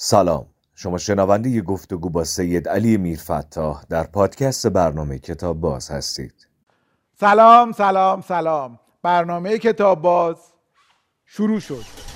سلام، شما شنونده گفتگو با سید علی میرفتاح در پادکست برنامه کتاب باز هستید. سلام. برنامه کتاب باز شروع شد.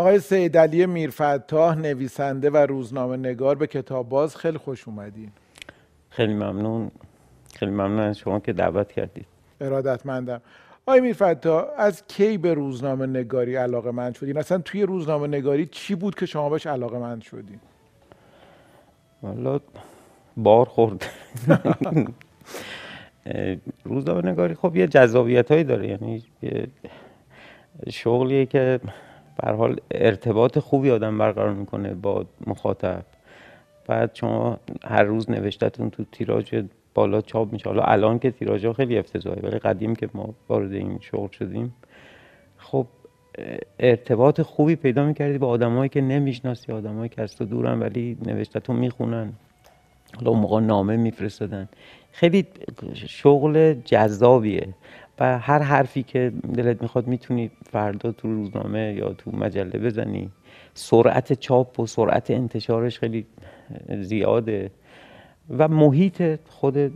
آقای سید علی میرفتاح، نویسنده و روزنامه نگار، به کتاب باز خیلی خوش اومدین. خیلی ممنون از شما که دعوت کردید. ارادتمندم. آقای میرفتاح، از کی به روزنامه نگاری علاقه‌مند شدین؟ اصلا توی روزنامه نگاری چی بود که شما بهش علاقه‌مند شدین؟ والا بار خورد. روزنامه نگاری خب یه جذابیتایی داره، یعنی شغلیه که به هر حال ارتباط خوبی آدم برقرار میکنه با مخاطب. بعد شما هر روز نوشتتون تو تیراژ بالا چاپ میشه. حالا الان که تیراژها خیلی افتضاحه، ولی قدیم که ما وارد این شغل شدیم خب ارتباط خوبی پیدا میکردی با آدمایی که نمیشناسی، آدمایی که از تو دورن ولی نوشتتون میخونن. حالا اون موقع نامه میفرستادن. خیلی شغل جذابیه و هر حرفی که دلت میخواد میتونی فردا تو روزنامه یا تو مجله بزنی. سرعت چاپ و سرعت انتشارش خیلی زیاده و محیط خود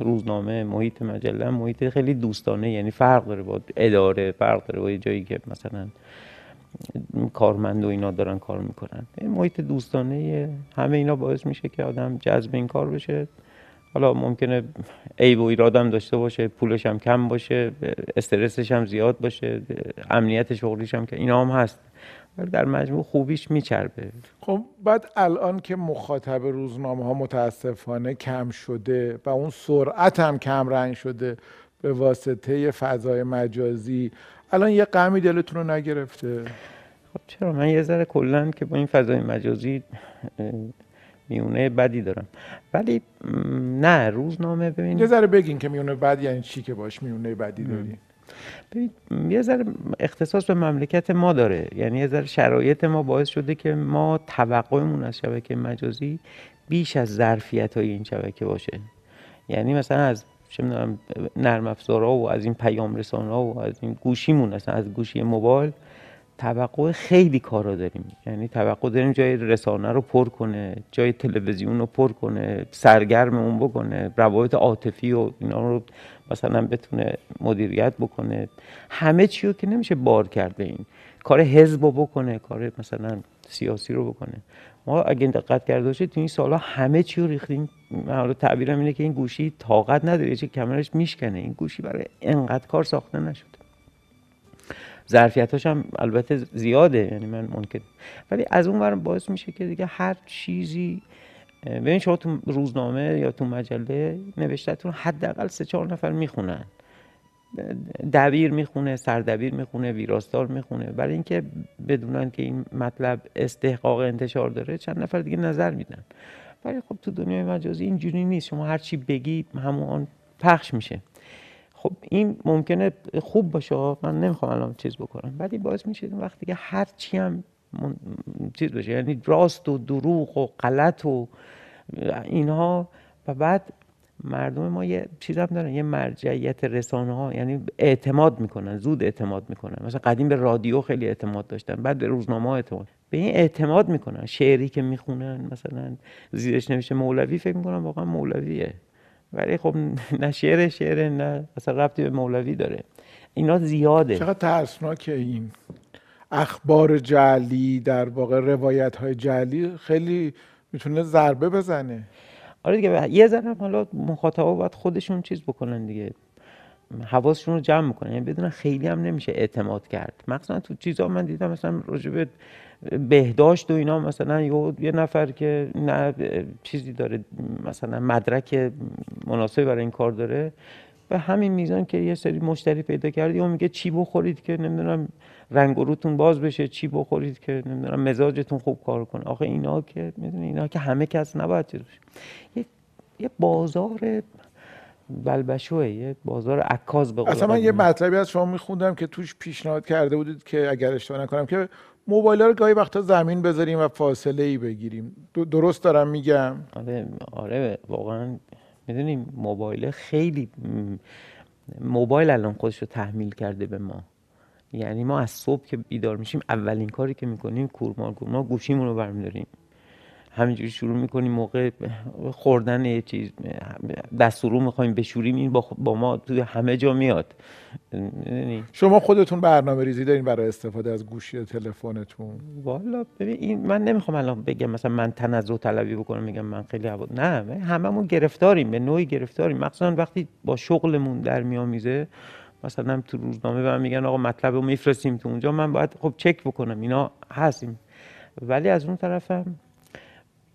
روزنامه، محیط مجله، محیط خیلی دوستانه، یعنی فرق داره با اداره، فرق داره با یه جایی که مثلا کارمند و اینا دارن کار میکنن. محیط دوستانه، همه اینا باعث میشه که آدم جذب این کار بشه. حالا ممکنه عیب و ایراد هم داشته باشه، پولش هم کم باشه، استرسش هم زیاد باشه، امنیت شغلیش هم که اینا هم هست، ولی در مجموع خوبیش میچربه. خب بعد الان که مخاطب روزنامه ها متاسفانه کم شده و اون سرعت هم کم رنگ شده به واسطه فضای مجازی، الان یه غمی دلتون رو نگرفته؟ خب چرا، من یه ذره کلاً که با این فضای مجازی میونه بدی دارم، ولی نه روزنامه. ببین یه ذره بگین که میونه بد یعنی چی که باش میونه بدی دارین. ببین یه ذره اختصاص به مملکت ما داره، یعنی یه ذره شرایط ما باعث شده که ما توقعمون از شبکه مجازی بیش از ظرفیت‌های این شبکه باشه. یعنی مثلا از چه می‌دونم نرم افزارها و از این پیام رسان‌ها و از این گوشیمون، مثلا از گوشی موبایل توقع خیلی کارا داریم. یعنی توقع داریم جای رسانه رو پر کنه، جای تلویزیون رو پر کنه، سرگرم اون بکنه، روابط عاطفی و اینا رو مثلا بتونه مدیریت بکنه. همه چی رو که نمیشه بار کرد به این. کار حزب رو بکنه، کار مثلا سیاسی رو بکنه. ما اگه دقت کرده باشید تو این سالا همه چی رو ریختیم. حالا تعبیرم اینه که این گوشی طاقت نداره، چه کمرش میشکنه. این گوشی برای انقدر کار ساخته نشده. ظرفیتاش هم البته زیاده، یعنی من ممکن، ولی از اون ور باعث میشه که دیگه هر چیزی. ببین شما تو روزنامه یا تو مجله نوشتتون حداقل 3-4 نفر میخونن، دبیر میخونه، سردبیر میخونه، ویراستار میخونه. برای اینکه بدونن که این مطلب استحقاق انتشار داره چند نفر دیگه نظر میدن. ولی خب تو دنیای مجازی اینجوری نیست، شما هر چی بگی همون پخش میشه. خب این ممکنه خوب باشه، من نمیخوام الان چیز بکنم، ولی باعث میشه اون وقتی که هر چی هم چیز باشه، یعنی راست و دروغ و غلط و اینها. و بعد مردم ما یه چیز هم دارن، یه مرجعیت رسانه ها، یعنی اعتماد میکنن، زود اعتماد میکنن. مثلا قدیم به رادیو خیلی اعتماد داشتن، بعد به روزنامه ها اعتماد. به این اعتماد میکنن. شعری که میخونن مثلا زیرش نوشته مولوی، فکر میکنن واقعا مولویه، ولی خب نه شعر نه اصلا ربطی به مولوی داره. اینا زیاده. چقدر ترسناکه این اخبار جعلی، در واقع روایت های جعلی خیلی میتونه ضربه بزنه. آره دیگه، یه ذره حالا مخاطبا باید خودشون چیز بکنن دیگه، حواسشون رو جمع میکنن، یعنی بدونن خیلی هم نمیشه اعتماد کرد. مثلا تو چیزا من دیدم، مثلا راجب بهداشت و اینا، مثلا یه نفر که نه چیزی داره، مثلا مدرک مناسبی برای این کار داره، به همین میزان که یه سری مشتری پیدا کرد، یا میگه چی بخورید که نمیدونم رنگ و روتون باز بشه، چی بخورید که نمیدونم مزاجتون خوب کار کنه. آخه اینا که میدونی اینا که همه کس نباید چیز بشه. یه بازار بلبشوه، یه بازار عکاز به قول. اصلا من یه مطلبی از شما میخوندم که توش پیشنهاد کرده بودید که اگر اشتباه نکنم که موبایل‌ها رو گاهی وقتا زمین بذاریم و فاصله‌ای بگیریم. درست دارم میگم؟ آره واقعا میدونیم موبایل خیلی موبایل الان خودش رو تحمیل کرده به ما. یعنی ما از صبح که بیدار میشیم اولین کاری که میکنیم کورمال گوشیمون رو برمی‌داریم. همینجوری شروع میکنیم موقع خوردن یه چیز دستور رو میخوایم بشوریم، این با ما تو همه جا میاد. شما خودتون برنامه ریزی دارین برای استفاده از گوشی و تلفنتون؟ والا ببین من نمیخوام الان بگم مثلا من تنزه طلبی بکنم میگم من خیلی نه، هممون گرفتاریم، به نوعی گرفتاریم، مخصوصا وقتی با شغلمون در میامیزه. مثلا تو روزنامه به من میگن آقا مطلبو میفرستیم تو اونجا، من باید خب چک بکنم اینا هستیم. ولی از اون طرفم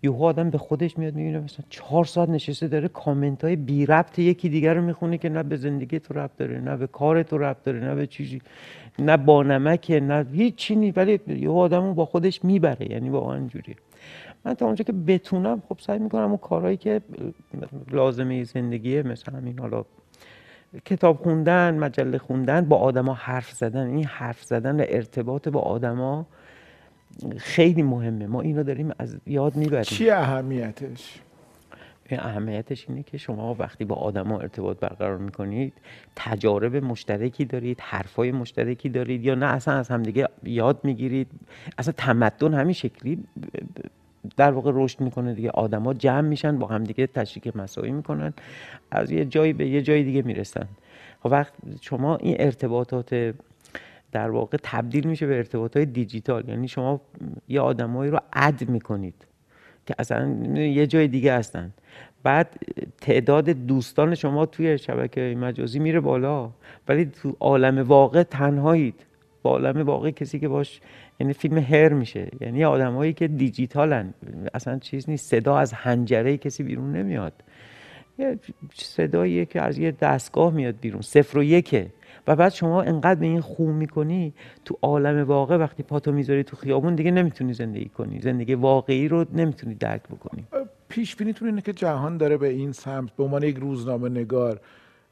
یهو آدم به خودش میاد میبینه مثلا 4 ساعت نشسته داره کامنت های بی ربط یکی دیگر رو میخونه که نه به زندگی تو ربط داره، نه به کار تو ربط داره، نه به چیزی، نه با نمکه، نه هیچی نیست، ولی یهو آدمو با خودش میبره. یعنی واقعا اینجوریه. من تا اونجا که بتونم خب سعی میکنم اون کارهایی که لازمه زندگیه، مثلا همین حالا کتاب خوندن، مجله خوندن، با آدما حرف زدن. این حرف زدن و ارتباط با آدما خیلی مهمه. ما اینو داریم از یاد میبریم. چی اهمیتش؟ اهمیتش اینه که شما وقتی با آدما ارتباط برقرار میکنید تجارب مشترکی دارید، حرفای مشترکی دارید، یا نه اصلا از همدیگه یاد میگیرید. اصلا تمدن همین شکلی در واقع رشد میکنه دیگه. آدما جمع میشن با همدیگه، تشریک مساوی میکنن، از یه جایی به یه جای دیگه میرسن. وقت شما این ارتباطات در واقع تبدیل میشه به ارتباطات دیجیتال. یعنی شما یه آدمایی رو اد میکنید که اصلا یه جای دیگه هستن، بعد تعداد دوستان شما توی شبکه مجازی میره بالا، ولی تو عالم واقع تنهایید. با عالم واقع کسی که باش، یعنی فیلم هر میشه. یعنی آدمایی که دیجیتالن اصلا چیز نیست، صدا از حنجره کسی بیرون نمیاد، یه صداییه که از یه دستگاه میاد بیرون، 0 و 1. و بعد شما انقدر به این خو میکنی تو عالم واقع، وقتی پاتو میذاری تو خیابون دیگه نمیتونی زندگی کنی، زندگی واقعی رو نمیتونی درک بکنی. پیش بینیتون اینه که جهان داره به این سمت به عنوان یک روزنامه نگار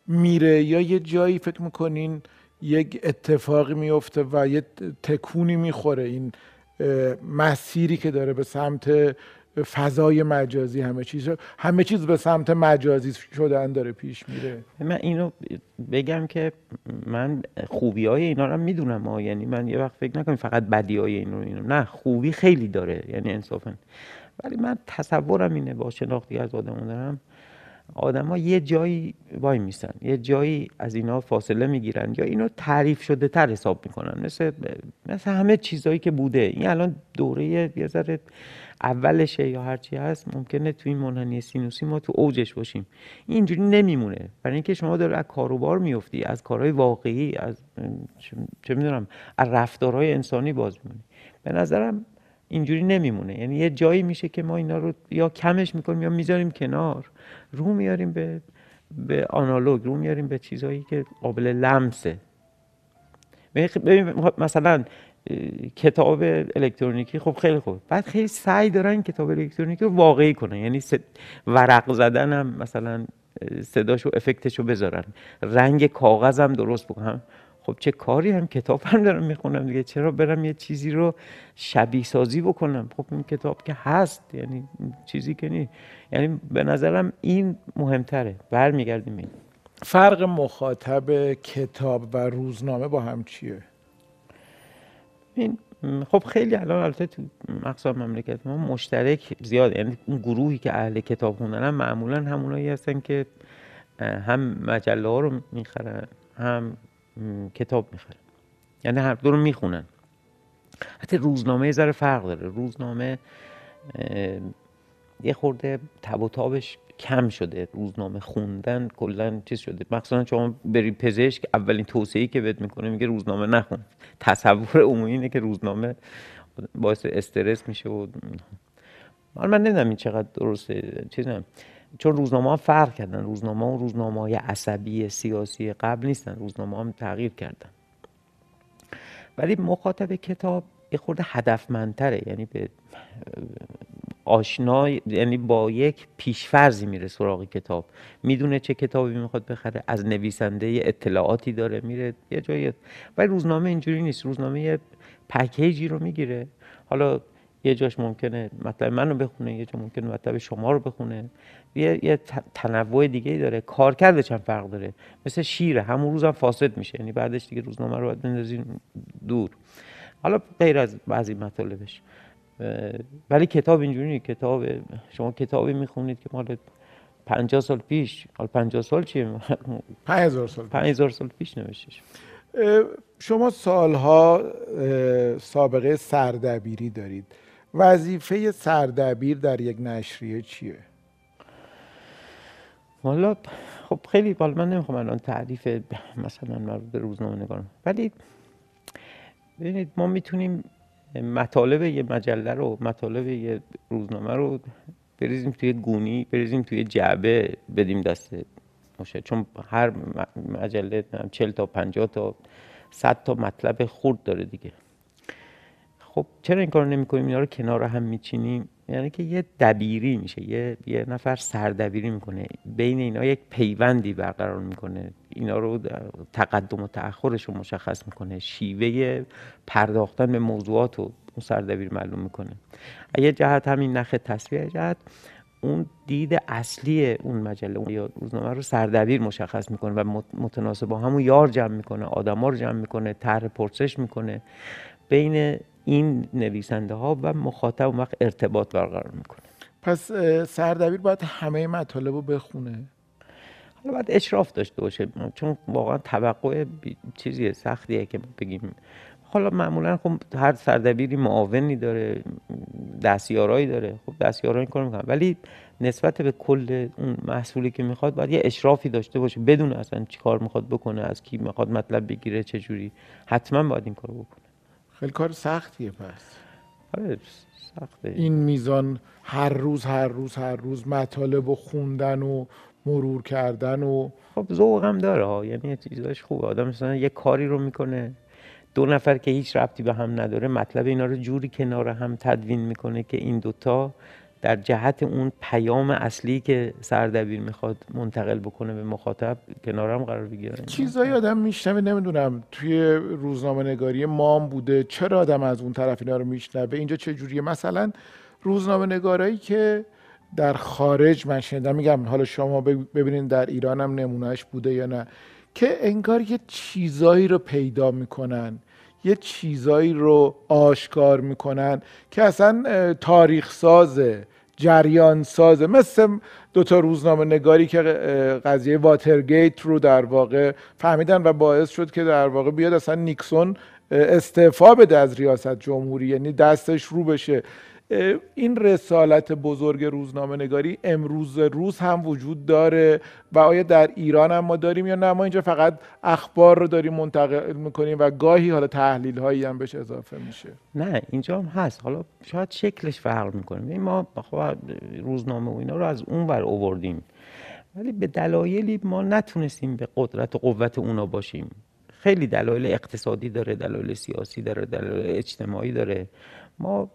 میره، یا یه جایی فکر میکنین یک اتفاقی میفته و یه تکونی میخوره این مسیری که داره به سمت فضای مجازی، همه چیز به سمت مجازی شدن داره پیش میره؟ من اینو بگم که من خوبیای اینا رو میدونم ها. یعنی من یه وقت فکر نکنم فقط بدیای اینو نه، خوبی خیلی داره یعنی انصافا. ولی من تصورم اینه با شناختی از آدم‌ها دارم، آدم‌ها یه جایی وای میسن، یه جایی از اینا فاصله میگیرن، یا اینو تعریف شده تر حساب میکنن، مثل همه چیزایی که بوده. این الان دوره یه ذره اولشه یا هرچی هست، ممکنه توی این منحنی سینوسی ما تو اوجش باشیم. اینجوری نمیمونه، برای اینکه شما داره از کاروبار میفتی، از کارهای واقعی، از چه میدونم از رفتارهای انسانی باز میمونی. به نظرم اینجوری نمیمونه، یعنی یه جایی میشه که ما اینا رو یا کمش میکنیم یا میذاریم کنار، رو میاریم به آنالوگ، رو میاریم به چیزهایی که قابل لمسه. مثلا کتاب الکترونیکی خب خیلی خوب، بعد خیلی سعی دارن کتاب الکترونیکی رو واقعی کنن، یعنی ورق زدن هم مثلا صداشو افکتشو بذارن، رنگ کاغذ هم درست بکنن. خب چه کاری، هم کتاب هم دارم میخونم دیگه، چرا برم یه چیزی رو شبیه سازی بکنم؟ خب این کتاب که هست، یعنی چیزی که نیست. یعنی به نظرم این مهمتره. برمیگردیم این فرق مخاطب کتاب و روزنامه با هم چیه؟ خب خیلی الان البته تو اقصا مملکت ما مشترک زیاد، یعنی اون گروهی که اهل کتاب خوندن هم معمولا همونایی هستن که هم مجله ها رو میخرن هم کتاب میخرن، یعنی هر دو رو میخونن. حتی روزنامه یه ذره فرق داره، روزنامه یه خورده تب و تابش کم شده، روزنامه خوندن کلا چیز شده. مخصوصا شما بری پزشک اولین توصیه‌ای که بهت میکنه میگه روزنامه نخون. تصور عمومی اینه که روزنامه باعث استرس میشه و من نمیدونم این چقدر درسته چیزم، چون روزنامه‌ها فرق کردن. روزنامه‌ها و روزنامه‌های عصبی سیاسی قبل نیستن، روزنامه‌ها هم تغییر کردن. ولی مخاطب کتاب یه خورده هدفمندتره، یعنی به آشنا، یعنی با یک پیشفرضی میره سراغ کتاب، میدونه چه کتابی میخواد بخره، از نویسنده اطلاعاتی داره، میره یه جایی. ولی روزنامه اینجوری نیست، روزنامه یه پکیجی رو میگیره، حالا یه جاش ممکنه مطلب منو بخونه، یه جا ممکنه مطلب شما رو بخونه، یه تنوع دیگه داره، کارکرد چند فرق داره، مثل شیره، همون روزم هم فاسد میشه، یعنی بعدش دیگه روزنامه رو باید بندازیم دور، حالا غیر از بعضی مطالبش. ولی کتاب اینجوری، کتاب شما کتابی میخونید که مال 50 سال پیش، حالا 50 سال چیه، 5000 سال پیش نوشته شده. شما سالها سابقه سردبیری دارید، وظیفه سردبیر در یک نشریه چیه؟ والا خب خیلی، والا من نمیخوام الان تعریف مثلا مربوط به روزنامه نگارم، ولی ببینید ما میتونیم مطالب یه مجله رو، مطالب یه روزنامه رو بریزیم توی گونی، بریزیم توی جعبه، بدیم دست مشتری، چون هر مجله 40 تا 50 تا 100 تا مطلب خرد داره دیگه. خب چرا این کارو نمی‌کنیم؟ اینا رو کنار هم می‌چینیم، یعنی که یه دبیری میشه، یه نفر سردبیری میکنه، بین اینا یک پیوندی برقرار میکنه، اینا رو تقدم و تأخرش رو مشخص میکنه، شیوه پرداختن به موضوعات رو اون سردبیر معلوم میکنه. یه جهت همین نخ تصویر، جهت اون دید اصلی اون مجله یا روزنامه رو سردبیر مشخص میکنه و متناسب با همون یار جمع میکنه، آدما رو جمع میکنه، طرح پرسش میکنه، بین این نویسنده ها و مخاطب اون وقت ارتباط برقرار میکنه. پس سردبیر باید همه مطالب رو بخونه، حالا باید اشراف داشته باشه، چون واقعا توقع چیزی سختیه که بگیم. حالا معمولا خب هر سردبیری معاونی داره، دستیارایی داره، خب دستیارا این کار میکنن، ولی نسبت به کل اون محصولی که میخواد باید یه اشرافی داشته باشه، بدون اصلا چی کار میخواد بکنه، از کی میخواد مطلب بگیره، چه جوری، حتما باید این کارو بکنه. خیلی کار سختیه پس. آره سخته. این میزان هر روز مطالب و خوندن و مرور کردن و خب ذوق هم داره ها، یعنی چیزاش خوبه. آدم مثلا یه کاری رو میکنه، دو نفر که هیچ ربطی به هم نداره مطلب اینا رو جوری کنار هم تدوین میکنه که این دوتا در جهت اون پیام اصلی که سردبیر میخواد منتقل بکنه به مخاطب کنارم قرار بگیرن. چیزایی آدم میشنوه، نمیدونم توی روزنامه نگاری مام بوده، چرا آدم از اون طرف اینا رو میشنوه، اینجا چه جوریه؟ مثلا روزنامه نگارایی که در خارج من شنیدم، میگم حالا شما ببینین در ایران هم نمونهش بوده یا نه، که انگار یه چیزایی رو پیدا میکنن، یه چیزایی رو آشکار میکنن که اصلا تاریخ سازه، جریان سازه، مثل دوتا روزنامه نگاری که قضیه واترگیت رو در واقع فهمیدن و باعث شد که در واقع بیاد اصلا نیکسون استعفا بده از ریاست جمهوری، یعنی دستش رو بشه. این رسالت بزرگ روزنامه نگاری امروز روز هم وجود داره و آیا در ایران هم ما داریم یا نه؟ ما اینجا فقط اخبار رو داریم منتقل میکنیم و گاهی حالا تحلیل هایی هم بهش اضافه میشه. نه اینجا هم هست، حالا شاید شکلش فرق میکنه. ما روزنامه و اینا رو از اون ور آوردیم، ولی به دلایلی ما نتونستیم به قدرت و قوت اونا باشیم. خیلی دلایل اقتصادی داره، دلایل سیاسی داره، دلایل اجتماعی داره. ما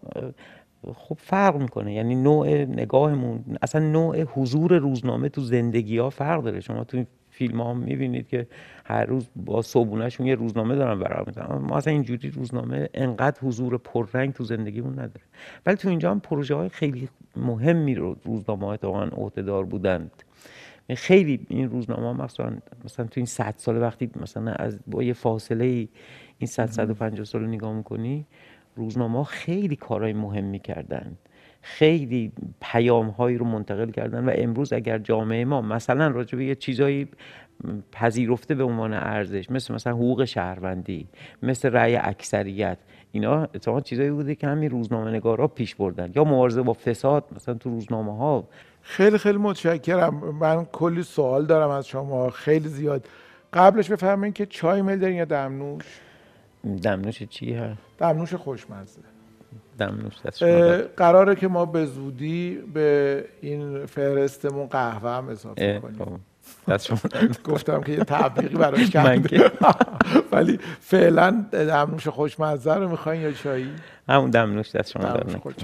خب فرق میکنه، یعنی نوع نگاهمون، اصلا نوع حضور روزنامه تو زندگی ها فرق داره. شما تو فیلم ها میبینید که هر روز با صبحونهشون یه روزنامه دارن ورق میزنن، ما اصلا اینجوری روزنامه انقدر حضور پررنگ تو زندگیمون نداره. ولی تو اینجا هم پروژه های خیلی مهمی رو روزنامه ها تا عهدهدار بودند. خیلی این روزنامه ها مثلا تو این 100 سال، وقتی مثلا از با یه فاصله این 150 سال نگاه میکنی، روزنامه‌ها خیلی کارهای مهمی کردن، خیلی پیام‌هایی رو منتقل کردن و امروز اگر جامعه ما مثلا راجع به یه چیزایی پذیرفته به عنوان ارزش، مثلا حقوق شهروندی، مثل رأی اکثریت، اینا اتفاقا چیزایی بوده که همین روزنامه‌نگارا پیش بردن، یا مبارزه با فساد مثلا تو روزنامه‌ها. خیلی خیلی متشکرم. من کلی سوال دارم از شما، خیلی زیاد. قبلش بفرمایین که چای میل دارین یا دمنوش؟ دمنوش چی هست؟ دمنوش خوشمزه. دمنوش قراره که ما به زودی به این فهرستمون قهوه هم اضافه کنیم. گفتم که یه تبلیغی براش کرده، ولی فعلا دمنوش خوشمزه رو میخواین یا چایی؟ همون دمنوش دست شما در نکنه.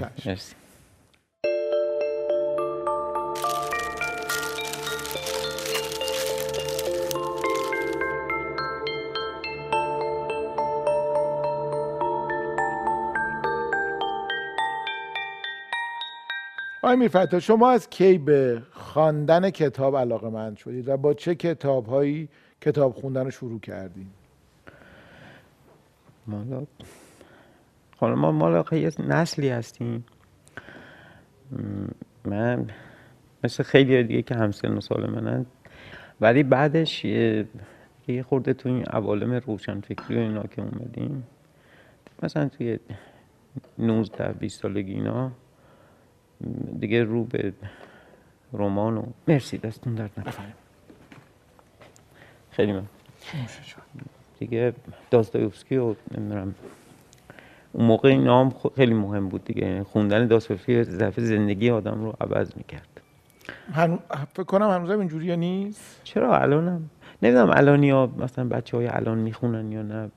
آقای میرفتاح، شما از کی به خواندن کتاب علاقه‌مند شدید و با چه کتاب‌هایی کتاب خوندن رو شروع کردید؟ ما یه نسلی هستیم، من مثل خیلی دیگه که همسن و سال منن، ولی بعدش یه خورده تو این عوالم روشنفکری و اینا که اومدیم، مثلا توی 19-20 سالگی اینا دیگه رو به رمان و مرسی دستون درد نکنه. خیلی من دیگه داستایوفسکی و نمیدونم، اون موقع نام خیلی مهم بود دیگه، خوندن داستایوفسکی ظرف زندگی آدم رو عوض میکرد. فکر کنم هنوزم اینجوری نیست. چرا الانم نمیدونم، الانیا مثلا بچه‌های الان میخونن یا نه،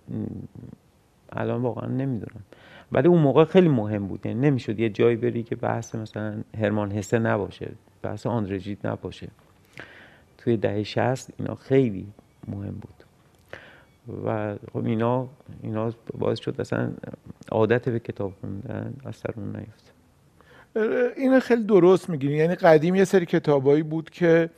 الان واقعا نمیدونم، ولی اون موقع خیلی مهم بود. یعنی نمیشد یه جایی بری که بحث مثلا هرمان هسه نباشه، بحث آندره ژید نباشه. توی دهه 60 اینا خیلی مهم بود و خب اینا باعث شد اصلا عادت به کتاب خوندن از سرمون نیفت. این خیلی درست میگین. یعنی قدیم یه سری کتابایی بود که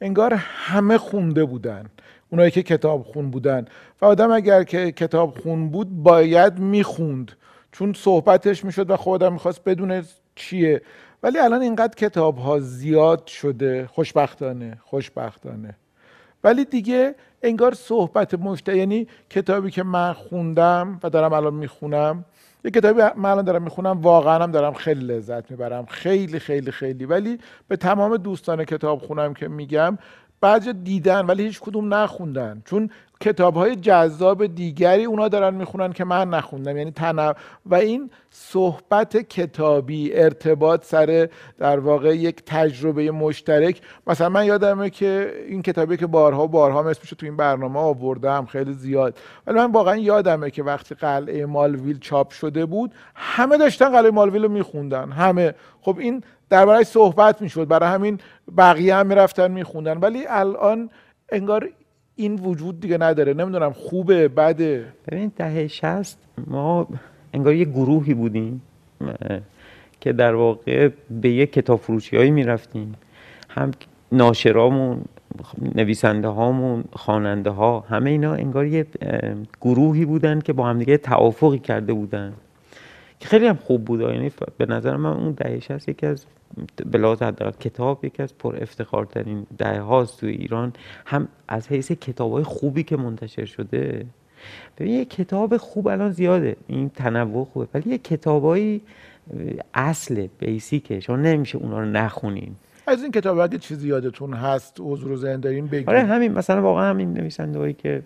انگار همه خونده بودن، اونایی که کتاب خون بودن، و آدم اگر که کتاب خون بود باید میخوند چون صحبتش میشد و خودم میخواست بدونه چیه. ولی الان اینقدر کتاب ها زیاد شده، خوشبختانه، ولی دیگه انگار صحبت مفته. یعنی کتابی که من خوندم و دارم الان میخونم، یه کتابی من الان دارم میخونم واقعا هم دارم خیلی لذت میبرم، خیلی خیلی خیلی. ولی به تمام دوستان کتاب خونم که میگم بعضی دیدن ولی هیچ کدوم نخوندن، چون کتاب‌های جذاب دیگری اونا دارن میخونن که من نخوندم. یعنی و این صحبت کتابی، ارتباط سر در واقع یک تجربه مشترک. مثلا من یادمه که این کتابی که بارها اسمش تو این برنامه آوردم خیلی زیاد، ولی من واقعا یادمه که وقتی قلعه مالویل چاپ شده بود همه داشتن قلعه مالویل رو میخوندن، همه. خب این درباره‌اش صحبت میشد، برای همین بقیه هم میرفتن میخوندن. ولی الان انگار این وجود دیگه نداره. نمیدونم خوبه بده. ببین دهه 60 ما انگار یه گروهی بودیم که در واقع به یه کتاب فروشیایی میرفتیم، هم ناشرامون، نویسنده هامون، خواننده ها، همه اینا انگار یه گروهی بودن که با هم دیگه توافقی کرده بودن که خیلی هم خوب بود. یعنی به نظر من اون دهه 60 یکی از بلاز حداقل کتاب یکی از پر افتخارترین دهه هاست توی ایران، هم از حیث کتاب‌های خوبی که منتشر شده. ببین یه کتاب خوب الان زیاده، این تنوع خوبه، ولی یه کتابایی اصل بیسیکه شما نمیشه اونا رو نخونین. از این کتاب‌ها اگه چیزی یادتون هست حضور ذهن دارین بگید. آره همین، مثلا واقعا همین نویسنده‌هایی که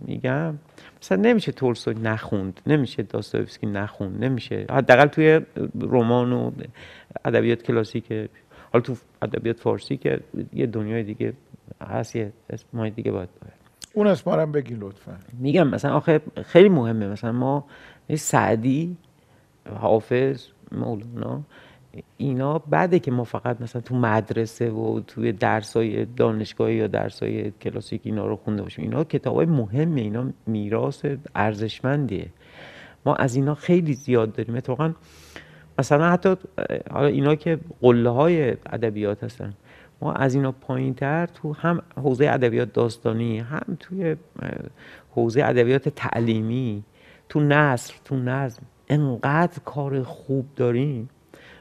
میگم، مثلا نمیشه تولستوی نخوند، نمیشه داستایوفسکی نخوند، نمیشه حداقل توی رمان و ادبیات کلاسیک. حالا تو ادبیات فارسی که یه دنیای دیگه هست، یه اسمای دیگه باید باید اون اسما رو هم بگین لطفا. میگم مثلا آخه خیلی مهمه، مثلا ما سعدی، حافظ، مولانا، اینا بعده که ما فقط مثلا تو مدرسه و توی درسای دانشگاهی یا درسای کلاسیک اینا رو خونده باشیم. اینا کتابای مهمه، اینا میراث ارزشمندیه، ما از اینا خیلی زیاد داریم. اتفاقا مثلا حتی حالا اینا که قله های ادبیات هستن، ما از اینا پایین‌تر تو هم حوزه ادبیات داستانی، هم توی حوزه ادبیات تعلیمی، تو نثر، تو نظم انقدر کار خوب داریم.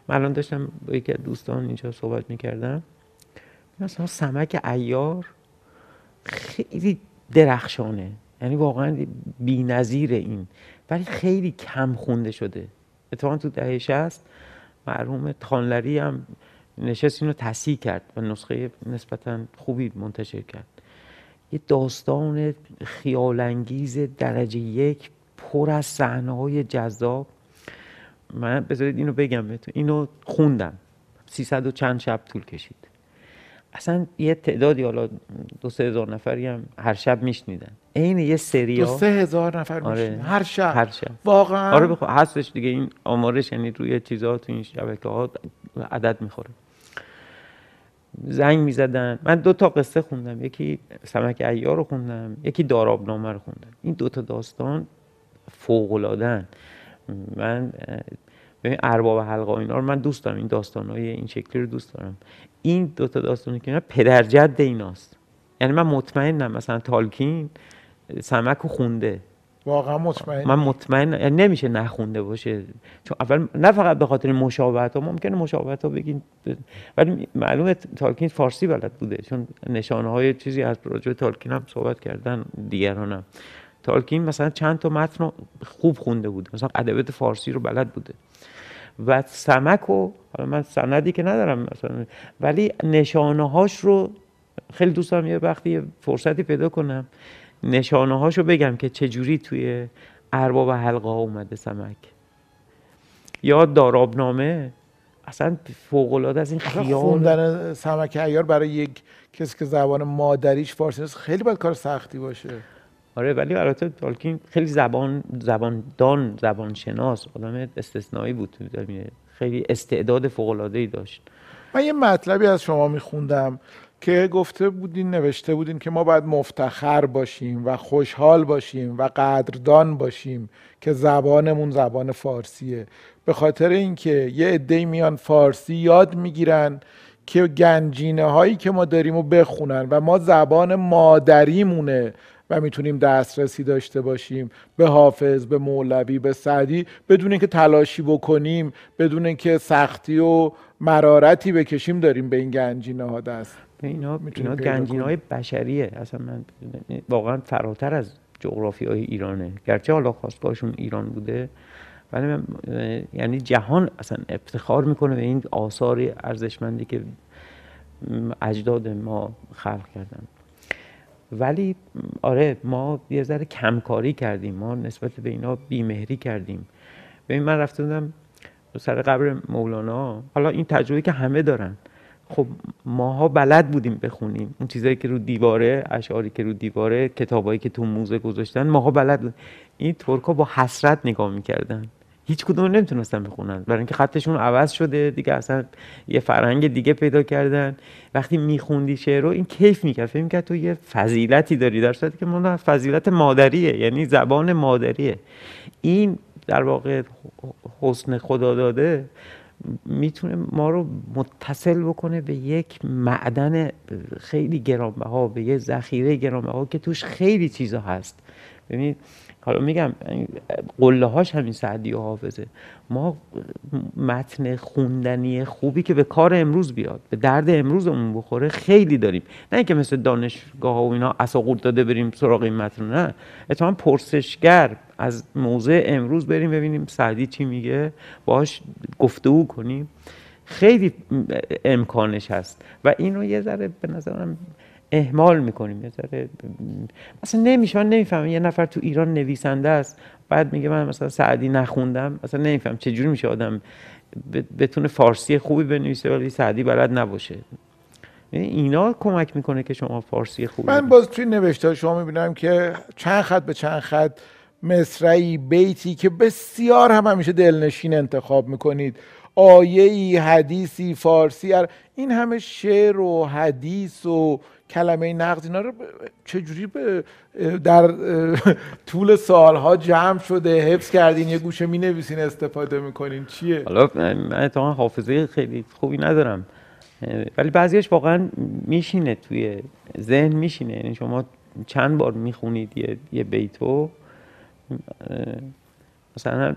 من الان داشتم با یکی از دوستان اینجا صحبت می‌کردم، مثلا سمک ایار خیلی درخشانه، یعنی واقعا بی‌نظیره این، ولی خیلی کم خونده شده. اتفاقا تو دهه 60 مرحوم تانلری هم نشست اینو تصحیح کرد و نسخه نسبتاً خوبی منتشر کرد. یه داستان خیال‌انگیز درجه یک پر از صحنه‌های جذاب. من بذارید اینو بگم بهتون، اینو خوندم 300 و چند شب طول کشید، اصلا یه تعدادی حالا 2-3 هزار نفری هم هر شب میشنیدن. این یه سری 2-3 هزار نفر میشنیدن هر شب واقعا. آره هستش دیگه این آمارش، یعنی روی چیزها تو این شبکه ها عدد میخوره. زنگ میزدن. من 2 تا قصه خوندم، یکی سمک ایار رو خوندم، یکی داراب نامه رو خوندم. این 2 تا داستان فوق العاده‌اند. من ببین ارباب حلقه اینا رو من دوست دارم، این داستان‌های این شکلی رو دوست دارم. این 2 تا داستانی که اینا پدرجد ایناست، یعنی من مطمئنم مثلا تالکین سمک رو خونده، واقعا مطمئن. من مطمئن، یعنی نمیشه نخونده باشه، چون اول نه فقط به خاطر مشابهت ها، ممکنه مشابهت ها بگین، ولی معلومه تالکین فارسی بلد بوده، چون نشانه های چیزی از راجع به تالکین هم صحبت کردن دیگرانم. تالکین مثلا چند تا متن رو خوب خونده بود، مثلا ادبیات فارسی رو بلد بوده. و سمک و حالا من سندی که ندارم مثلا، ولی نشانه هاش رو خیلی دوست دارم یه وقتی فرصتی پیدا کنم نشانه هاشو بگم که چجوری توی ارباب حلقه ها اومده سمک. یا داراب نامه اصلا فوق العاده از این خیال. خوندن سمک ایار برای یک کسی که زبان مادریش فارسی نیست خیلی باید کار سختی باشه. آره، ولی البته تالکین خیلی زبانشناس، آدم استثنایی بود، خیلی استعداد فوق العاده ای داشت. من یه مطلبی از شما میخوندم که گفته بودین، نوشته بودین که ما باید مفتخر باشیم و خوشحال باشیم و قدردان باشیم که زبانمون زبان فارسیه، به خاطر اینکه یه عده‌ای میان فارسی یاد میگیرن که گنجینه هایی که ما داریم رو بخونن و ما زبان مادریمونه و میتونیم دسترسی داشته باشیم به حافظ، به مولوی، به سعدی، بدون اینکه تلاشی بکنیم، بدون اینکه سختی و مرارتی بکشیم داریم به این گنجینه ها دست. اینا گنجینه‌های بشریه، اصلا من واقعا فراتر از جغرافیای ایرانه، گرچه حالا خواستگاهشون ایران بوده، ولی من یعنی جهان اصلا افتخار میکنه به این آثار ارزشمندی که اجداد ما خلق کردن. ولی آره ما یه ذره کمکاری کردیم، ما نسبت به اینا بیمهری کردیم. ببین من رفته بودم سر قبر مولانا، حالا این تجربه که همه دارن، خب ماها بلد بودیم بخونیم اون چیزایی که رو دیواره، اشعاری که رو دیواره، کتابایی که تو موزه گذاشتن، ماها بلد بود. این ترکا با حسرت نگاه میکردن، هیچ کدوم نمیتونستن بخونن، برای اینکه خطشون عوض شده دیگه، اصلا یه فرهنگ دیگه پیدا کردن. وقتی میخوندی شعر رو این کیف میکرد، فکر میکرد تو یه فضیلتی داری، در صورتی که ما فضیلت مادریه، یعنی زبان مادریه. این در واقع حسن خدا داده میتونه ما رو متصل بکنه به یک معدن خیلی گرانبها، به یک ذخیره گرانبها که توش خیلی چیزا هست. ببینید حالا میگم قله هاش همین سعدی و حافظه. ما متن خوندنی خوبی که به کار امروز بیاد، به درد امروزمون بخوره خیلی داریم، نه اینکه مثل دانشگاه ها و اینا اساقورد داده بریم سراغ این متن، نه، اتفاقا پرسشگر از موضع امروز بریم ببینیم سعدی چی میگه، باهاش گفتگو کنیم، خیلی امکانش هست. و اینو یه ذره به نظرم اهمال میکنیم، یه ذره اصلا نمیفهمم یه نفر تو ایران نویسنده است بعد میگه من مثلا سعدی نخوندم، اصلا نمیفهم چجوری میشه آدم بتونه فارسی خوبی بنویسه ولی سعدی بلد نباشه. اینا کمک میکنه که شما فارسی خوبی. من باز توی نوشته شما میبینم که چند خط به چند خط مصرعی، بیتی که بسیار هم همیشه دلنشین انتخاب میکنید، آیه‌ای، حدیثی، فارسی، این همه شعر و حدیث و کلمه نقد، اینا رو چجوری در طول سالها جمع شده حفظ کردین، یه گوشه می نویسین استفاده میکنین؟ چیه؟ حالا من تا حافظه خیلی خوبی ندارم، ولی بعضیش واقعا میشینه توی ذهن، میشینه، یعنی شما چند بار میخونید یه بیتو. مثلا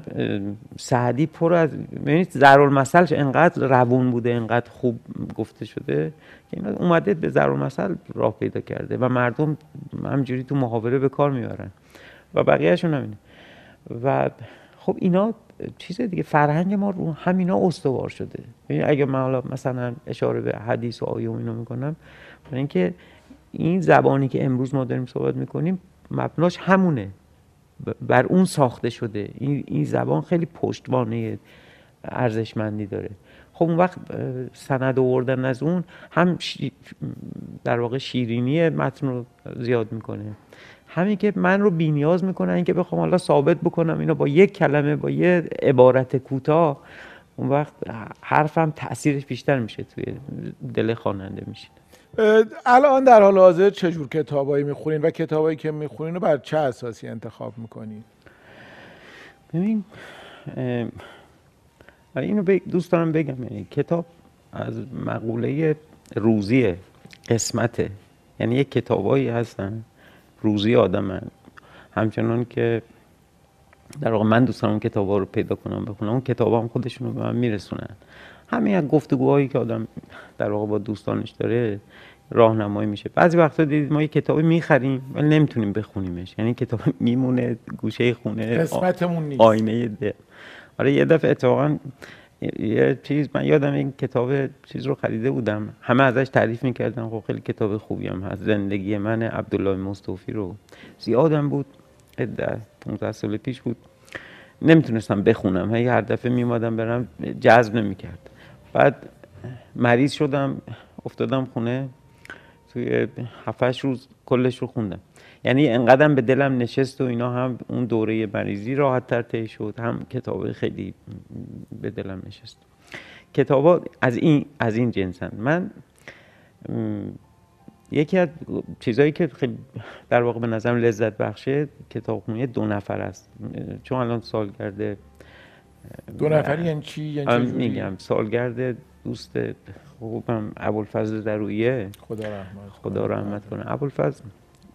سعدی پر از ببینید ضرب‌المثلش انقدر روون بوده، انقدر خوب گفته شده که اینا اومده به ضرب‌المثل راه پیدا کرده و مردم همجوری تو محاوره به کار میبرن و بقیهشون همینه. و خب اینا چیز دیگه، فرهنگ ما رو همینا استوار شده. ببین اگه من حالا مثلا اشاره به حدیث و آیه و اینا میکنم، برای اینکه این زبانی که امروز ما داریم صحبت میکنیم مبناش همونه، بر اون ساخته شده. این زبان خیلی پشتوانه ارزشمندی داره. خب اون وقت سند آوردن از اون هم در واقع شیرینی متن رو زیاد میکنه، همین که من رو بی‌نیاز میکنه، این که بخوام حالا ثابت بکنم اینو با یک کلمه با یه عبارت کوتاه، اون وقت حرفم تاثیرش بیشتر میشه، توی دل خواننده میشه. الان در حال حاضر چه جور کتابایی میخونین و کتابایی که میخونین رو بر چه اساسی انتخاب میکنین؟ ببین اینو دوست دارم بگم، یعنی کتاب از مقوله روزیه، قسمته، یعنی یک کتابایی هستن روزی آدمن، همچنان که در واقع من دوست دارم اون کتابا رو پیدا کنم بخونم، اون کتابا هم خودشون رو به من میرسونن. همین از گفتگوهایی که آدم در واقع با دوستانش داره راهنمایی میشه. بعضی وقتا دیدید ما یه کتابی میخریم ولی نمیتونیم بخونیمش، یعنی کتاب میمونه گوشه خونه، قسمتمون نیست، آینه ده. آره یه دفعه اتفاقا یه چیز من یادم، این کتاب چیز رو خریده بودم، همه ازش تعریف میکردن، خب خیلی کتاب خوبی هم هست، زندگی من عبدالله مصطفی رو، زیادم بود، 15 سال پیش بود، نمیتونستم بخونم، هی هر دفعه میمادم برم جذب نمیکرد. بعد مریض شدم، افتادم خونه، توی 7-8 روز کلش رو خوندم، یعنی انقدرم به دلم نشست و اینا، هم اون دوره مریضی راحت تر طی شد، هم کتاب خیلی به دلم نشست. کتابا از این جنسن. من یکی از چیزایی که خیلی در واقع به نظرم لذت بخشه کتابخونه دو نفر است، چون الان سالگرد دو نفری یعنی چی؟ یعنی میگم سالگرد دوست خوبم ابوالفضل درویه، خدا رحمت کنه ابوالفضل،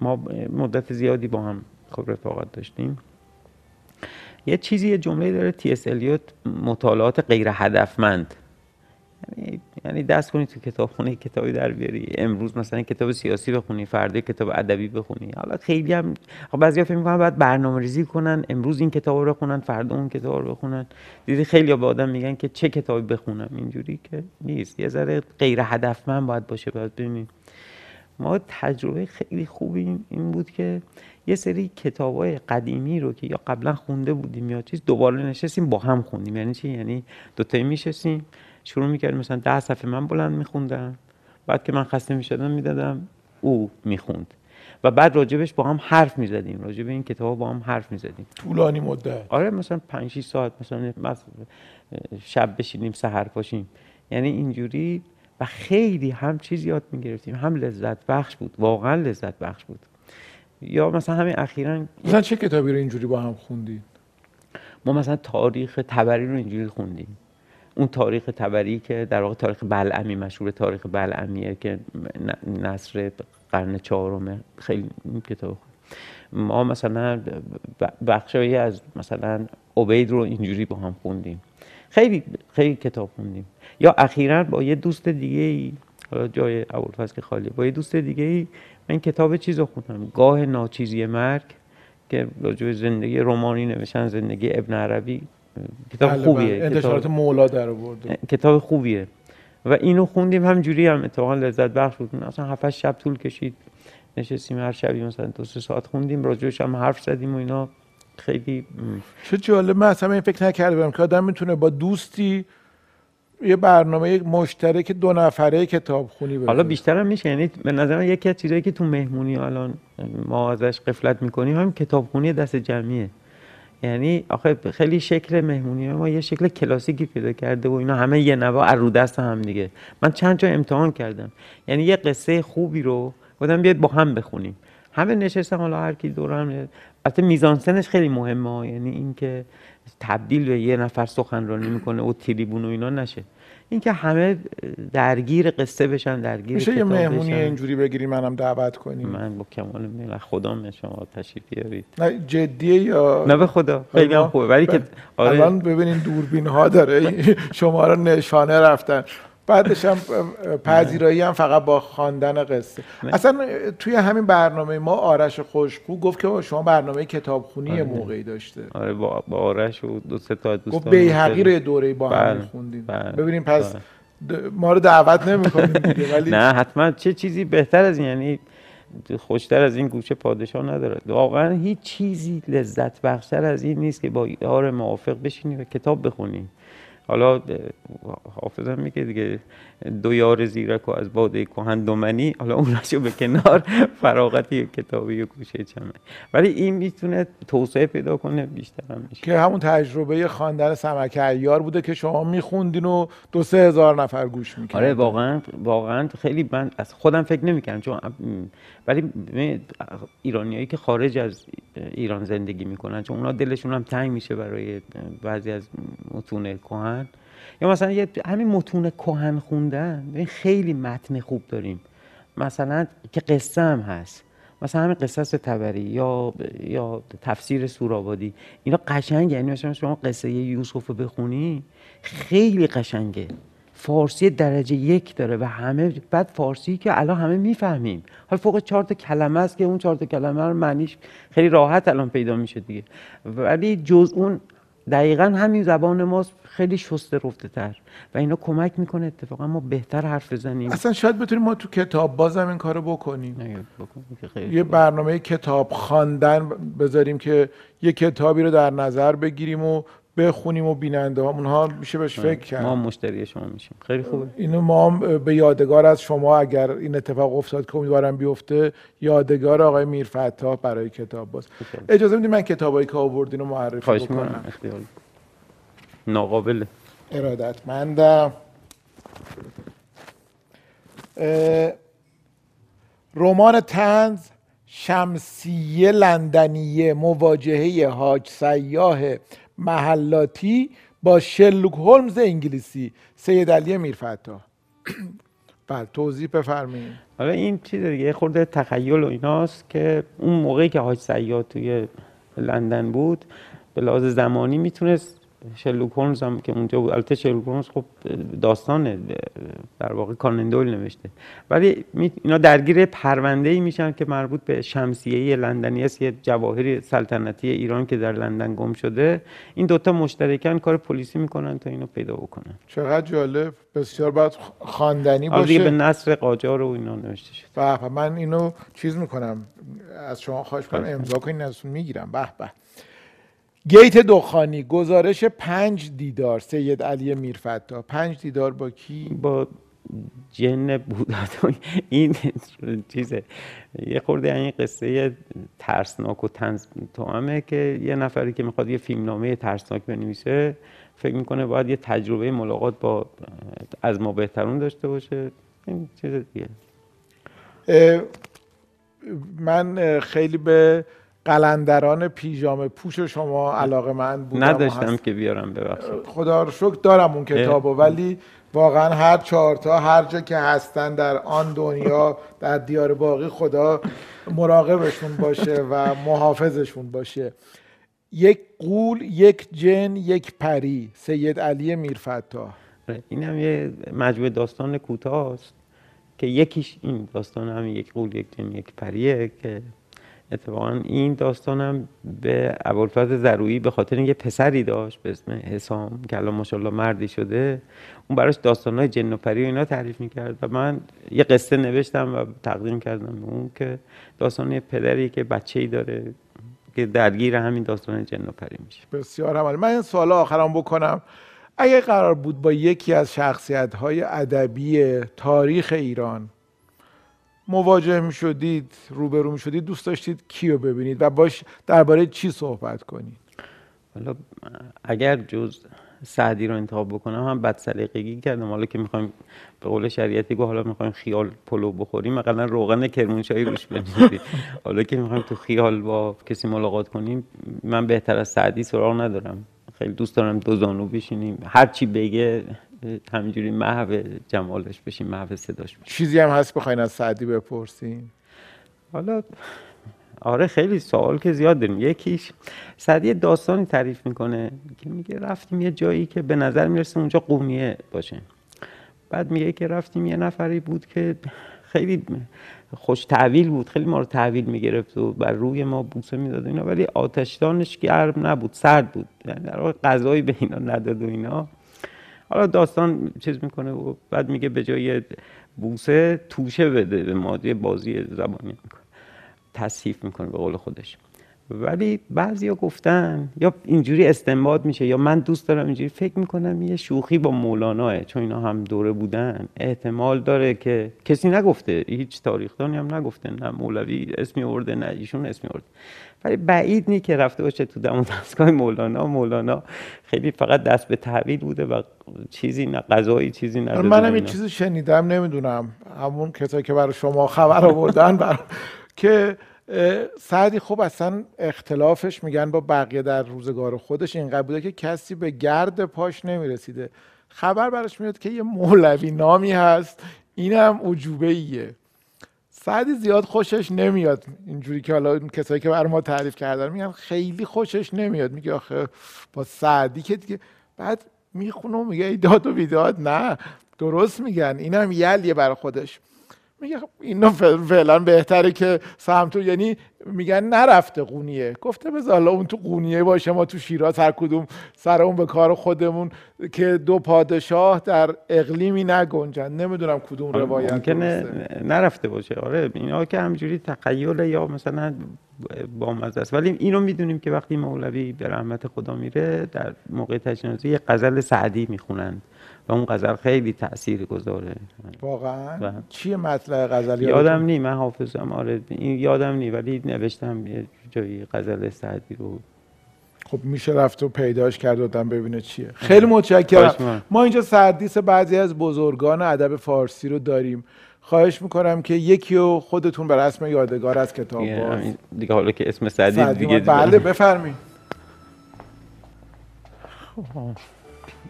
ما مدت زیادی با هم خب رفاقت داشتیم. یه چیزی، یه جمله داره تی.اس. الیوت، مطالعات غیر هدفمند، یعنی دست کنی تو کتابخونه کتابی در بیاری، امروز مثلا کتاب سیاسی بخونی، فردا کتاب ادبی بخونی. حالا خیلی هم بعضیا فکر می‌کنن باید برنامه‌ریزی کنن، امروز این کتاب رو بخونن، فردا اون کتاب رو بخونن. دیدی خیلی به آدم میگن که چه کتابی بخونم، اینجوری که نیست، یه ذره غیر هدفمند باید باشه. باید ببینیم ما تجربه خیلی خوبی این بود که یه سری کتابای قدیمی رو که یا قبلا خونده بودیم یا چیز، دوباره نشستیم با هم خوندیم. یعنی چی؟ یعنی دو تا میشستیم، شروع میکردیم، مثلا 10 صفحه من بلند میخوندم، بعد که من خسته میشدم میدادم او میخوند و بعد راجبش با هم حرف میزدیم، راجب این کتاب با هم حرف میزدیم طولانی مدت. آره مثلا 5-6 ساعت، مثلا شب بشینیم سحر پاشیم، یعنی اینجوری. و خیلی هم چیز یاد میگرفتیم، هم لذت بخش بود، واقعا لذت بخش بود. یا مثلا همین اخیراً، مثلا چه کتابی رو اینجوری با هم خوندید؟ ما مثلا تاریخ طبری رو اینجوری خوندیم، اون تاریخ طبری که در واقع تاریخ بلعمی، مشهور تاریخ بلعمیه که نصر قرن چهارمه، خیلی کتاب ما مثلا بخشایی از مثلا عبید رو اینجوری با هم خوندیم، خیلی کتاب خوندیم. یا اخیراً با یه دوست دیگه‌ای، حالا جای ابوالفضل که خالیه، با یه دوست دیگه‌ای من کتاب چیز رو خوندم، گاه ناچیزی مرگ، که راجع به زندگی رومانی نوشتن، زندگی ابن عربی، کتاب خوبیه، انتشارات مولا در آورده، کتاب خوبیه و اینو خوندیم، همجوری هم اتفاقا لذت بخش بود. اصلا 7-8 شب طول کشید، نشستیم هر شبی مثلا 2-3 ساعت خوندیم، راجعش هم حرف زدیم و اینا. خیلی چه جالب، من اصلا این فکر نکردم که آدم میتونه با دوستی یه برنامه مشترک دو نفره کتابخونی بده. حالا بیشتر هم میشه، یعنی به نظر من یکی از چیزایی که تو مهمونی الان ما ازش غفلت میکنیم هم کتابخونی دست جمعیه. یعنی آخه خیلی شکل مهمونی ما یه شکل کلاسیکی پیدا کرده و اینا، همه یه نوا رو دست هم دیگه. من چند جا امتحان کردم، یعنی یه قصه خوبی رو گفتم بیاید با هم بخونیم، همه نشستن، حالا هر کی دور هم. البته میزانسنش خیلی مهمه، یعنی اینکه تبدیل به یه نفر سخنرانی میکنه و تریبون و اینا نشه، اینکه همه درگیر قصه بشن، درگیر کتاب بشن. میشه یه مهمونی اینجوری بگیری، منم دعوت کنیم؟ من با کمال میل خدام شما تشریف بیارید. نه جدیه یا نه به خدا بگم خوبه، ولی که آره الان ببینین دوربین ها داره شما رو نشانه رفتن، بعدش هم پذیرایی هم فقط با خواندن قصه. اصلا توی همین برنامه ما آرش خوشخو گفت که شما برنامه کتابخونی موقعی داشته. آره با آرش و دو سه تا دوستان گفت بیهقی رو دوره‌ای با هم خوندیم. ببینیم پس ما رو دعوت نمی‌کنیم دیگه، ولی نه حتما چه چیزی بهتر از این، یعنی خوشتر از این گوشه پادشاه نداره. واقعا هیچ چیزی لذت بخشتر از این نیست که با یار موافق بشینی و کتاب بخونی. حالا حافظم میگه دیگه دو یار زیرک و از باده کهن دومنی، حالا اوناشو به کنار، فراغتی کتابی و گوشه چمن. ولی این میتونه توسعه پیدا کنه، بیشتر هم میشه که همون تجربه خواندن سمک ایار بوده که شما میخوندین و 2-3 هزار نفر گوش میکردن. آره واقعا خیلی من از خودم فکر نمیکردم، چون ولی ایرانیایی که خارج از ایران زندگی میکنن، چون اونا دلشون هم تنگ میشه برای بعضی از متون کهن، یا مثلا یه همین متون کهن خوندن. خیلی متن خوب داریم مثلا که قصه هم هست، مثلا همین قصص طبری یا تفسیر سورابادی، اینا قشنگه. یعنی مثلا شما قصه یوسف رو بخونی خیلی قشنگه، فارسی درجه 1 داره و همه بعد فارسی که الان همه میفهمیم، حالا فوق 4 تا کلمه است که اون 4 تا کلمه رو معنیش خیلی راحت الان پیدا میشه دیگه، ولی جز اون دقیقاً همین زبان ماست، خیلی شسته رفته تر و اینا کمک میکنه اتفاقا ما بهتر حرف بزنیم. اصلا شاید بتونیم ما تو کتاب بازم این کارو بکنیم که خیلی یه برنامه کتاب خواندن بذاریم که یه کتابی رو در نظر بگیریم و بخونیم و بیننده اونها میشه بهش فکر کرد. ما مشتری شما میشیم. خیلی خوبه. اینو ما به یادگار از شما، اگر این اتفاق افتاد که امیدوارم بیفته، یادگار آقای میرفتاح برای کتاب باز. اجازه میدید من کتابایی که آوردین رو معرفی بکنم؟ ناقابل ارادتمندم. رمان طنز شمسیه لندنیه، مواجهه حاج سیاح محلاتی با شرلوک هولمز انگلیسی، سید علی میرفتاح. بله توضیح بفرمایید. حالا این چیز دیگه خورده تخیل و ایناست که اون موقعی که حاج سیاح توی لندن بود، به لحاظ زمانی میتونست شرلوک هولمز هم که اونجا بود، البته شرلوک هولمز خب داستانه در واقع کانان دویل نوشته، ولی اینا درگیر پرونده‌ای میشن که مربوط به شمسیه لندنیه است، یه جواهر سلطنتی ایران که در لندن گم شده. این دوتا مشترکاً کار پلیسی میکنن تا اینو پیدا بکنن. چقدر جالب، بسیار باید خواندنی باشه. دیگه به نصر قاجار و اینا نوشته شد. به من اینو چیز میکنم، از شما خواهش می‌کنم امضا کنین، ازتون میگیرم. به به. گیت دخانی، گزارش 5 دیدار، سید علی میرفتاح. 5 دیدار با کی؟ با جن بوداد. این چیزه یه خورده این قصه ترسناک و طنز توامه که یه نفری که میخواد یه فیلمنامه ترسناک بنویسه فکر میکنه باید یه تجربه ملاقات با از ما بهترون داشته باشه. این چیز دیگه. من خیلی به قلندران پیجامه پوش شما علاقه‌مند بودم، نداشتم که بیارم، ببخشید. خدا رو شکر دارم اون کتابو، ولی واقعا هر 4 تا هر جا که هستن در آن دنیا، در دیار باقی، خدا مراقبشون باشه و محافظشون باشه. 1 غول 1 جن 1 پری، سید علی میرفتاح. این هم یه مجموعه داستان کوتاه است که یکیش این داستان هم 1 غول 1 جن 1 پریه که اتفاقاً این داستانم به ابوالفتح ضرویی به خاطر اینکه پسری داشت به اسم حسام که الان ماشاءالله مردی شده، اون براش داستان‌های جن و پری و اینا تعریف می‌کرد و من یه قصه نوشتم و تقدیم کردم اون، که داستان پدری که بچه‌ای داره که درگیر همین داستان جن و پری میشه. بسیار عالی. من این سوال آخرام بکنم، اگه قرار بود با یکی از شخصیت‌های ادبی تاریخ ایران مواجه می شدید، روبرو می شدید، دوست داشتید کیو ببینید و باش درباره چی صحبت کنید؟ حالا اگر جز سعدی رو انتخاب بکنم هم بد سلیقگی کردم، حالا که میخوایم به قول شریعتی گو حالا میخوایم خیال پلو بخوریم، اقلا روغن کرمانشاهی روش بریزیم. حالا که میخوایم تو خیال با کسی ملاقات کنیم، من بهتر از سعدی سراغ ندارم. خیلی دوست دارم دو زانو بشینیم، هر چی بگه همینجوری محو جمالش بشیم، محو صداش بشیم. چیزی هم هست بخواین از سعدی بپرسین؟ حالا آره خیلی سوال که زیاد داریم. یکیش سعدی داستانی تعریف میکنه که میگه رفتیم یه جایی که به نظر میرسه اونجا قومیه باشه، بعد میگه که رفتیم یه نفری بود که خیلی خوش تعویل بود، خیلی ما رو تعویل میگرفت و بر روی ما بوسه میداد اینا، ولی آتشدانش گرم نبود، سرد بود، یعنی در واقع غذایی به اینا نداد و اینا. حالا داستان چیز میکنه و بعد میگه به جای بوسه توشه بده به ما، یه بازی زبانی میکنه، تصحیف میکنه به قول خودش. ولی بعضیا گفتن یا اینجوری استنباط میشه یا من دوست دارم اینجوری فکر میکنم یه شوخی با مولاناه، چون اینا هم دوره بودن، احتمال داره که کسی نگفته، هیچ تاریخدانی هم نگفته، نه مولوی اسمی آورده نه ایشون اسمی آورده، ولی بعید نیست که رفته باشه تو دم و دستگاه مولانا خیلی فقط دست به تحویل بوده و چیزی نه غذایی چیزی نه. منم این چیزو شنیدم، نمیدونم همون کسایی که برای شما خبر آوردن که سعدی خب اصلا اختلافش میگن با بقیه در روزگار خودش اینقدر بوده که کسی به گرد پاش نمیرسیده. خبر براش میاد که یه مولوی نامی هست، اینم عجوبه ایه. سعدی زیاد خوشش نمیاد، اینجوری که حالا کسایی که برای ما تعریف کردن میگن خیلی خوشش نمیاد، میگه آخه با سعدی که دیگه. بعد میخونه میگه ای داد و بیداد، نه درست میگن، اینم یلیه برای خودش، میگه اینو فعلا بهتره که سمتو، یعنی میگن نرفته قونیه، گفته بذار حالا اون تو قونیه باشه، ما تو شیراز هر کدوم سرمون به کار خودمون، که دو پادشاه در اقلیمی نگنجند. نمیدونم کدوم روایت ممکنه نرفته باشه. آره اینا که همجوری تخیله یا مثلا بامزه است، ولی اینو میدونیم که وقتی مولوی به رحمت خدا میره در موقع تجنازه یه غزل سعدی میخونند و اون غزل خیلی تاثیرگذاره واقعا. چیه مطلع غزل؟ یادم نی، من حافظم آره، این یادم نی ولی نوشتم یه جایی غزل سعدی رو. خب میشه رفت و پیداش کرد و دادم ببینه چیه. خیلی متشکرم. ما اینجا سردیس بعضی از بزرگان ادب فارسی رو داریم، خواهش میکنم که یکی رو خودتون به رسم یادگار از کتاب باز دیگه، حالا که اسم سعدی دیگه بله بفرمایید.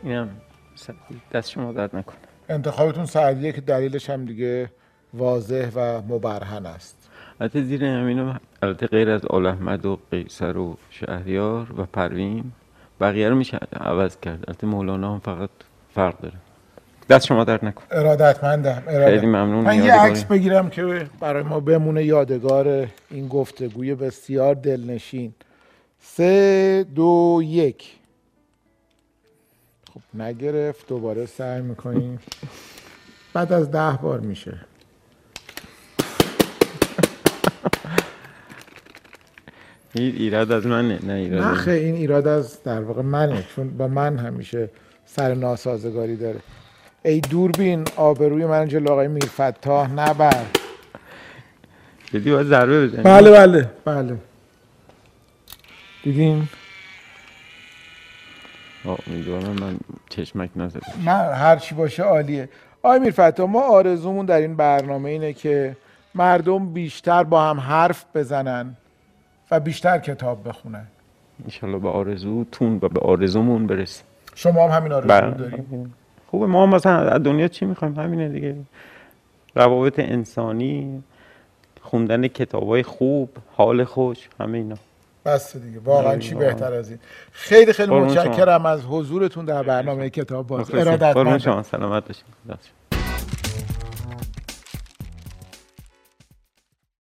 اینم سعدی، دست شما درد نکنه. انتخابتون سعدیه که دلیلش هم دیگه واضح و مبرهن است. البته زیر همینو البته غیر از آل احمد و قیصر و شهریار و پروین بقیه رو میشه عوض کرد. البته مولانا هم فقط فرق داره. دست شما درد نکنه. ارادتمندم. خیلی ممنون. من یه عکس بگیرم که برای ما بمونه یادگار این گفتگوی بسیار دلنشین. 3، 2، 1. خب نگرفت، دوباره سعی میکنیم. بعد از 10 بار میشه. این ایراد از منه نه ایراد؟ نه خیلی این ایراد از در واقع منه، چون با من همیشه سر ناسازگاری داره. ای دوربین آبروی من جلوی آقای میرفتاح نبر. دیدی باید ضربه بزنی. بله بله بله دیدین؟ میدونم من چشمک نزدم. نه هر چی باشه عالیه. آقای میرفتاح ما آرزومون در این برنامه اینه که مردم بیشتر با هم حرف بزنن و بیشتر کتاب بخونن. انشالله به آرزوتون و به آرزومون برسیم. شما هم همین آرزو داریم. خوبه، ما هم مثلا از دنیا چی میخوایم؟ همینه دیگه، روابط انسانی، خوندن کتابای خوب، حال خوش، همه اینا. بس دیگه واقعا چی بهتر از این. خیلی خیلی متشکرم از حضورتون در برنامه کتاب باز. ارادتمند. سلامت باشید.